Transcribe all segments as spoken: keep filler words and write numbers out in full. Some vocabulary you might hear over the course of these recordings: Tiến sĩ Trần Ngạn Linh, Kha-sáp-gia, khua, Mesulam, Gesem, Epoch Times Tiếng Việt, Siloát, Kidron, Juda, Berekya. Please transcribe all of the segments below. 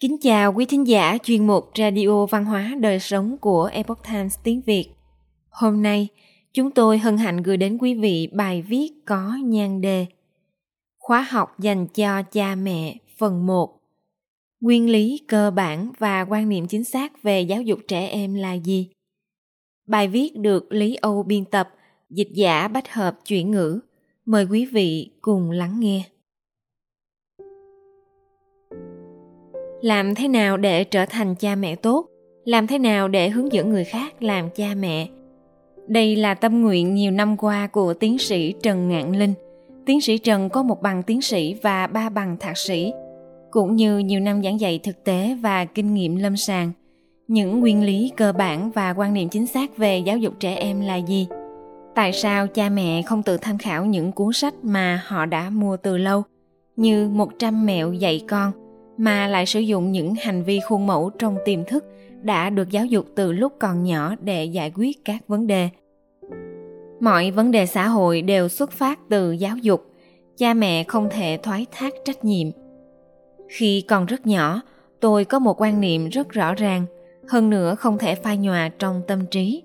Kính chào quý thính giả chuyên mục Radio Văn hóa Đời Sống của Epoch Times Tiếng Việt. Hôm nay, chúng tôi hân hạnh gửi đến quý vị bài viết có nhan đề Khóa học dành cho cha mẹ phần một. Nguyên lý cơ bản và quan niệm chính xác về giáo dục trẻ em là gì? Bài viết được Lý Âu biên tập, dịch giả Bách Hợp chuyển ngữ. Mời quý vị cùng lắng nghe. Làm thế nào để trở thành cha mẹ tốt? Làm thế nào để hướng dẫn người khác làm cha mẹ? Đây là tâm nguyện nhiều năm qua của tiến sĩ Trần Ngạn Linh. Tiến sĩ Trần có một bằng tiến sĩ và ba bằng thạc sĩ, cũng như nhiều năm giảng dạy thực tế và kinh nghiệm lâm sàng. Những nguyên lý cơ bản và quan niệm chính xác về giáo dục trẻ em là gì? Tại sao cha mẹ không tự tham khảo những cuốn sách mà họ đã mua từ lâu, như một trăm mẹo dạy con, mà lại sử dụng những hành vi khuôn mẫu trong tiềm thức đã được giáo dục từ lúc còn nhỏ để giải quyết các vấn đề? Mọi vấn đề xã hội đều xuất phát từ giáo dục. Cha mẹ không thể thoái thác trách nhiệm. Khi còn rất nhỏ, tôi có một quan niệm rất rõ ràng, hơn nữa không thể phai nhòa trong tâm trí.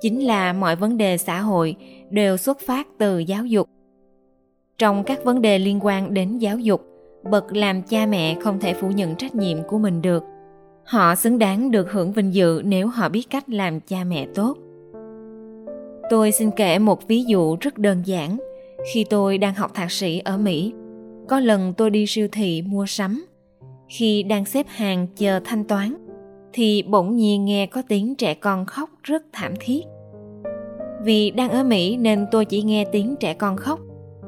Chính là mọi vấn đề xã hội đều xuất phát từ giáo dục. Trong các vấn đề liên quan đến giáo dục, bậc làm cha mẹ không thể phủ nhận trách nhiệm của mình được. Họ xứng đáng được hưởng vinh dự nếu họ biết cách làm cha mẹ tốt. Tôi xin kể một ví dụ rất đơn giản. Khi tôi đang học thạc sĩ ở Mỹ, có lần tôi đi siêu thị mua sắm. Khi đang xếp hàng chờ thanh toán, thì bỗng nhiên nghe có tiếng trẻ con khóc rất thảm thiết. Vì đang ở Mỹ nên tôi chỉ nghe tiếng trẻ con khóc,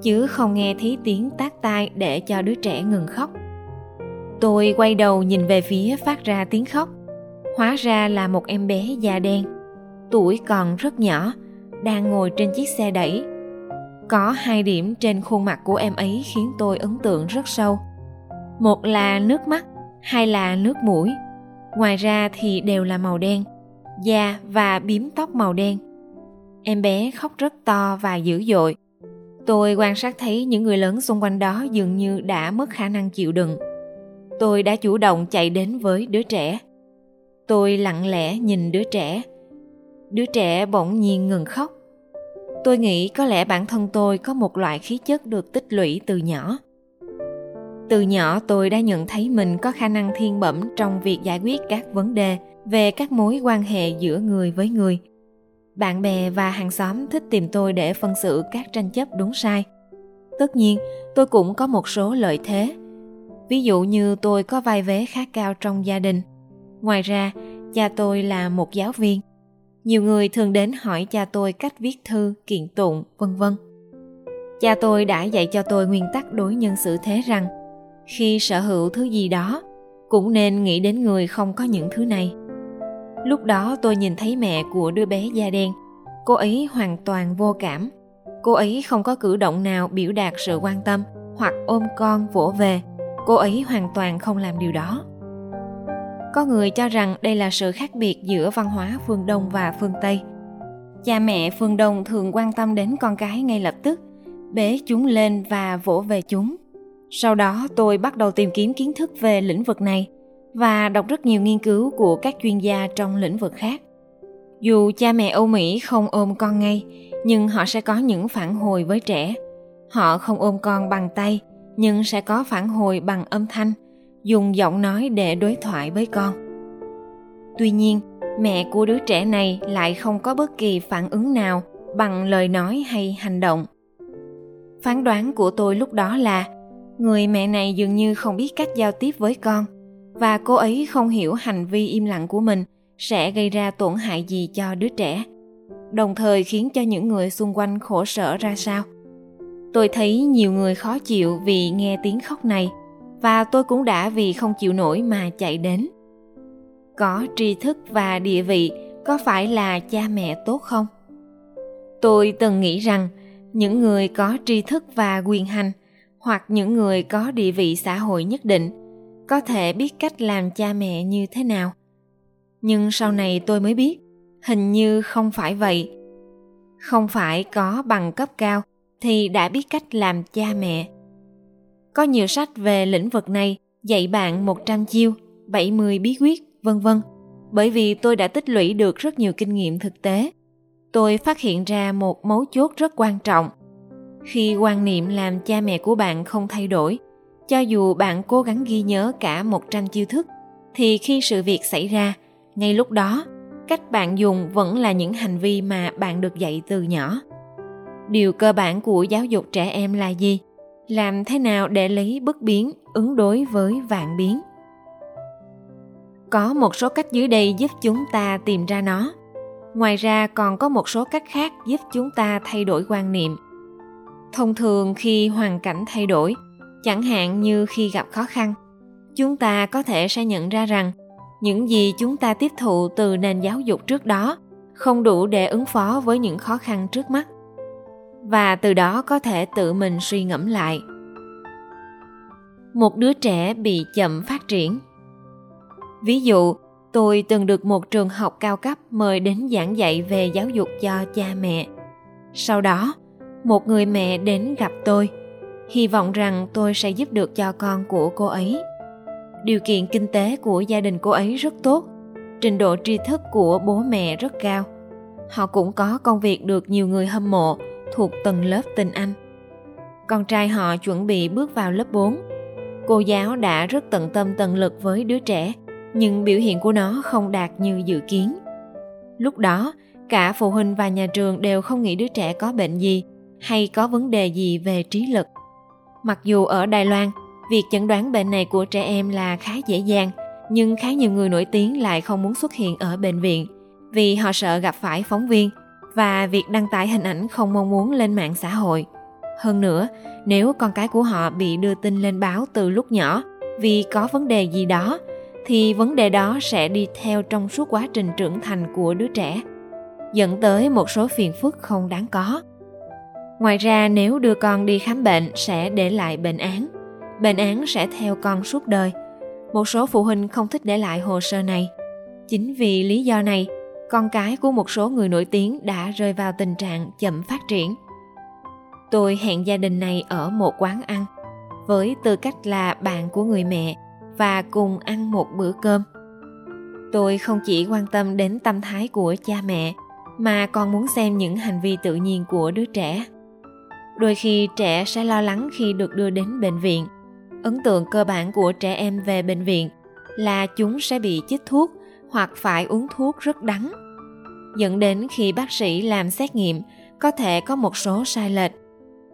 chứ không nghe thấy tiếng tát tai để cho đứa trẻ ngừng khóc. Tôi quay đầu nhìn về phía phát ra tiếng khóc. Hóa ra là một em bé da đen, tuổi còn rất nhỏ, đang ngồi trên chiếc xe đẩy. Có hai điểm trên khuôn mặt của em ấy khiến tôi ấn tượng rất sâu. Một là nước mắt, hai là nước mũi. Ngoài ra thì đều là màu đen, da và bím tóc màu đen. Em bé khóc rất to và dữ dội. Tôi quan sát thấy những người lớn xung quanh đó dường như đã mất khả năng chịu đựng. Tôi đã chủ động chạy đến với đứa trẻ. Tôi lặng lẽ nhìn đứa trẻ. Đứa trẻ bỗng nhiên ngừng khóc. Tôi nghĩ có lẽ bản thân tôi có một loại khí chất được tích lũy từ nhỏ. Từ nhỏ tôi đã nhận thấy mình có khả năng thiên bẩm trong việc giải quyết các vấn đề về các mối quan hệ giữa người với người. Bạn bè và hàng xóm thích tìm tôi để phân xử các tranh chấp đúng sai. Tất nhiên, tôi cũng có một số lợi thế. Ví dụ như tôi có vai vế khá cao trong gia đình. Ngoài ra, cha tôi là một giáo viên. Nhiều người thường đến hỏi cha tôi cách viết thư, kiện tụng, vân vân. Cha tôi đã dạy cho tôi nguyên tắc đối nhân xử thế rằng khi sở hữu thứ gì đó, cũng nên nghĩ đến người không có những thứ này. Lúc đó tôi nhìn thấy mẹ của đứa bé da đen. Cô ấy hoàn toàn vô cảm. Cô ấy không có cử động nào biểu đạt sự quan tâm hoặc ôm con vỗ về. Cô ấy hoàn toàn không làm điều đó. Có người cho rằng đây là sự khác biệt giữa văn hóa phương Đông và phương Tây. Cha mẹ phương Đông thường quan tâm đến con cái ngay lập tức, bế chúng lên và vỗ về chúng. Sau đó tôi bắt đầu tìm kiếm kiến thức về lĩnh vực này và đọc rất nhiều nghiên cứu của các chuyên gia trong lĩnh vực khác. Dù cha mẹ Âu Mỹ không ôm con ngay, nhưng họ sẽ có những phản hồi với trẻ. Họ không ôm con bằng tay, nhưng sẽ có phản hồi bằng âm thanh, dùng giọng nói để đối thoại với con. Tuy nhiên, mẹ của đứa trẻ này lại không có bất kỳ phản ứng nào bằng lời nói hay hành động. Phán đoán của tôi lúc đó là người mẹ này dường như không biết cách giao tiếp với con, và cô ấy không hiểu hành vi im lặng của mình sẽ gây ra tổn hại gì cho đứa trẻ, đồng thời khiến cho những người xung quanh khổ sở ra sao. Tôi thấy nhiều người khó chịu vì nghe tiếng khóc này, và tôi cũng đã vì không chịu nổi mà chạy đến. Có tri thức và địa vị có phải là cha mẹ tốt không? Tôi từng nghĩ rằng những người có tri thức và quyền hành, hoặc những người có địa vị xã hội nhất định, có thể biết cách làm cha mẹ như thế nào. Nhưng sau này tôi mới biết, hình như không phải vậy. Không phải có bằng cấp cao thì đã biết cách làm cha mẹ. Có nhiều sách về lĩnh vực này dạy bạn một trăm chiêu, bảy mươi bí quyết, vân vân. Bởi vì tôi đã tích lũy được rất nhiều kinh nghiệm thực tế, tôi phát hiện ra một mấu chốt rất quan trọng. Khi quan niệm làm cha mẹ của bạn không thay đổi, cho dù bạn cố gắng ghi nhớ cả một trăm chiêu thức, thì khi sự việc xảy ra, ngay lúc đó, cách bạn dùng vẫn là những hành vi mà bạn được dạy từ nhỏ. Điều cơ bản của giáo dục trẻ em là gì? Làm thế nào để lấy bất biến ứng đối với vạn biến? Có một số cách dưới đây giúp chúng ta tìm ra nó. Ngoài ra còn có một số cách khác giúp chúng ta thay đổi quan niệm. Thông thường khi hoàn cảnh thay đổi, chẳng hạn như khi gặp khó khăn, chúng ta có thể sẽ nhận ra rằng những gì chúng ta tiếp thụ từ nền giáo dục trước đó không đủ để ứng phó với những khó khăn trước mắt. Và từ đó có thể tự mình suy ngẫm lại. Một đứa trẻ bị chậm phát triển. Ví dụ, tôi từng được một trường học cao cấp mời đến giảng dạy về giáo dục cho cha mẹ. Sau đó, một người mẹ đến gặp tôi, hy vọng rằng tôi sẽ giúp được cho con của cô ấy. Điều kiện kinh tế của gia đình cô ấy rất tốt, trình độ tri thức của bố mẹ rất cao. Họ cũng có công việc được nhiều người hâm mộ, thuộc tầng lớp tinh Anh. Con trai họ chuẩn bị bước vào lớp bốn. Cô giáo đã rất tận tâm tận lực với đứa trẻ, nhưng biểu hiện của nó không đạt như dự kiến. Lúc đó, cả phụ huynh và nhà trường đều không nghĩ đứa trẻ có bệnh gì hay có vấn đề gì về trí lực. Mặc dù ở Đài Loan, việc chẩn đoán bệnh này của trẻ em là khá dễ dàng, nhưng khá nhiều người nổi tiếng lại không muốn xuất hiện ở bệnh viện vì họ sợ gặp phải phóng viên và việc đăng tải hình ảnh không mong muốn lên mạng xã hội. Hơn nữa, nếu con cái của họ bị đưa tin lên báo từ lúc nhỏ vì có vấn đề gì đó, thì vấn đề đó sẽ đi theo trong suốt quá trình trưởng thành của đứa trẻ, dẫn tới một số phiền phức không đáng có. Ngoài ra, nếu đưa con đi khám bệnh sẽ để lại bệnh án. Bệnh án sẽ theo con suốt đời. Một số phụ huynh không thích để lại hồ sơ này. Chính vì lý do này, con cái của một số người nổi tiếng đã rơi vào tình trạng chậm phát triển. Tôi hẹn gia đình này ở một quán ăn, với tư cách là bạn của người mẹ, và cùng ăn một bữa cơm. Tôi không chỉ quan tâm đến tâm thái của cha mẹ, mà còn muốn xem những hành vi tự nhiên của đứa trẻ. Đôi khi trẻ sẽ lo lắng khi được đưa đến bệnh viện. Ấn tượng cơ bản của trẻ em về bệnh viện là chúng sẽ bị chích thuốc hoặc phải uống thuốc rất đắng, dẫn đến khi bác sĩ làm xét nghiệm có thể có một số sai lệch.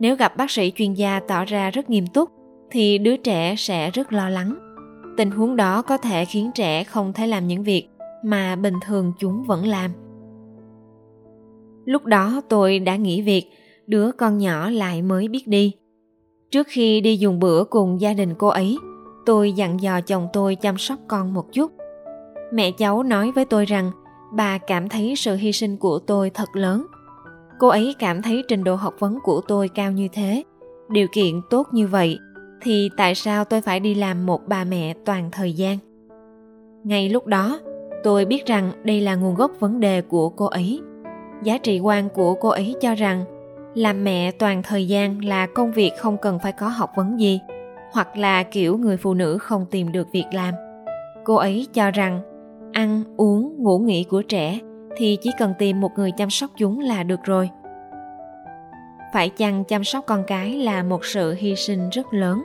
Nếu gặp bác sĩ chuyên gia tỏ ra rất nghiêm túc thì đứa trẻ sẽ rất lo lắng. Tình huống đó có thể khiến trẻ không thể làm những việc mà bình thường chúng vẫn làm. Lúc đó tôi đã nghỉ việc, đứa con nhỏ lại mới biết đi. Trước khi đi dùng bữa cùng gia đình cô ấy, tôi dặn dò chồng tôi chăm sóc con một chút. Mẹ cháu nói với tôi rằng bà cảm thấy sự hy sinh của tôi thật lớn. Cô ấy cảm thấy trình độ học vấn của tôi cao như thế, điều kiện tốt như vậy, thì tại sao tôi phải đi làm một bà mẹ toàn thời gian? Ngay lúc đó, tôi biết rằng đây là nguồn gốc vấn đề của cô ấy. Giá trị quan của cô ấy cho rằng làm mẹ toàn thời gian là công việc không cần phải có học vấn gì, hoặc là kiểu người phụ nữ không tìm được việc làm. Cô ấy cho rằng ăn, uống, ngủ nghỉ của trẻ thì chỉ cần tìm một người chăm sóc chúng là được rồi. Phải chăng chăm sóc con cái là một sự hy sinh rất lớn?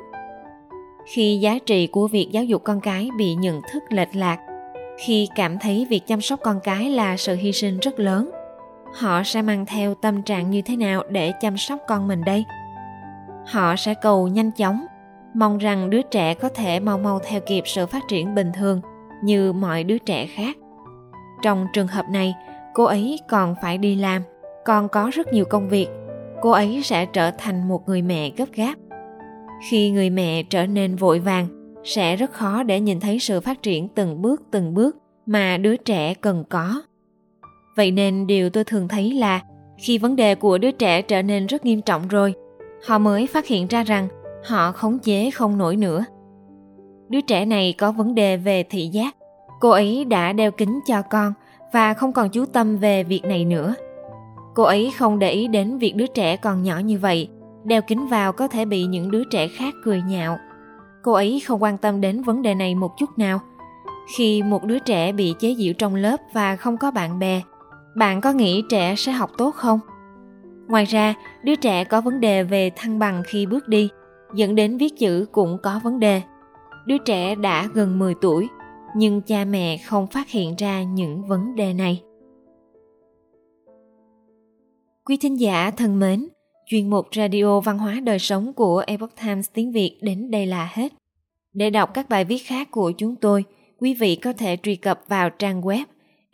Khi giá trị của việc giáo dục con cái bị nhận thức lệch lạc, khi cảm thấy việc chăm sóc con cái là sự hy sinh rất lớn, họ sẽ mang theo tâm trạng như thế nào để chăm sóc con mình đây? Họ sẽ cầu nhanh chóng, mong rằng đứa trẻ có thể mau mau theo kịp sự phát triển bình thường như mọi đứa trẻ khác. Trong trường hợp này, cô ấy còn phải đi làm, còn có rất nhiều công việc. Cô ấy sẽ trở thành một người mẹ gấp gáp. Khi người mẹ trở nên vội vàng, sẽ rất khó để nhìn thấy sự phát triển từng bước từng bước mà đứa trẻ cần có. Vậy nên điều tôi thường thấy là khi vấn đề của đứa trẻ trở nên rất nghiêm trọng rồi, họ mới phát hiện ra rằng họ khống chế không nổi nữa. Đứa trẻ này có vấn đề về thị giác, cô ấy đã đeo kính cho con và không còn chú tâm về việc này nữa. Cô ấy không để ý đến việc đứa trẻ còn nhỏ như vậy, đeo kính vào có thể bị những đứa trẻ khác cười nhạo. Cô ấy không quan tâm đến vấn đề này một chút nào. Khi một đứa trẻ bị chế giễu trong lớp và không có bạn bè, bạn có nghĩ trẻ sẽ học tốt không? Ngoài ra, đứa trẻ có vấn đề về thăng bằng khi bước đi, dẫn đến viết chữ cũng có vấn đề. Đứa trẻ đã gần mười tuổi, nhưng cha mẹ không phát hiện ra những vấn đề này. Quý thính giả thân mến, chuyên mục Radio Văn hóa Đời Sống của Epoch Times Tiếng Việt đến đây là hết. Để đọc các bài viết khác của chúng tôi, quý vị có thể truy cập vào trang web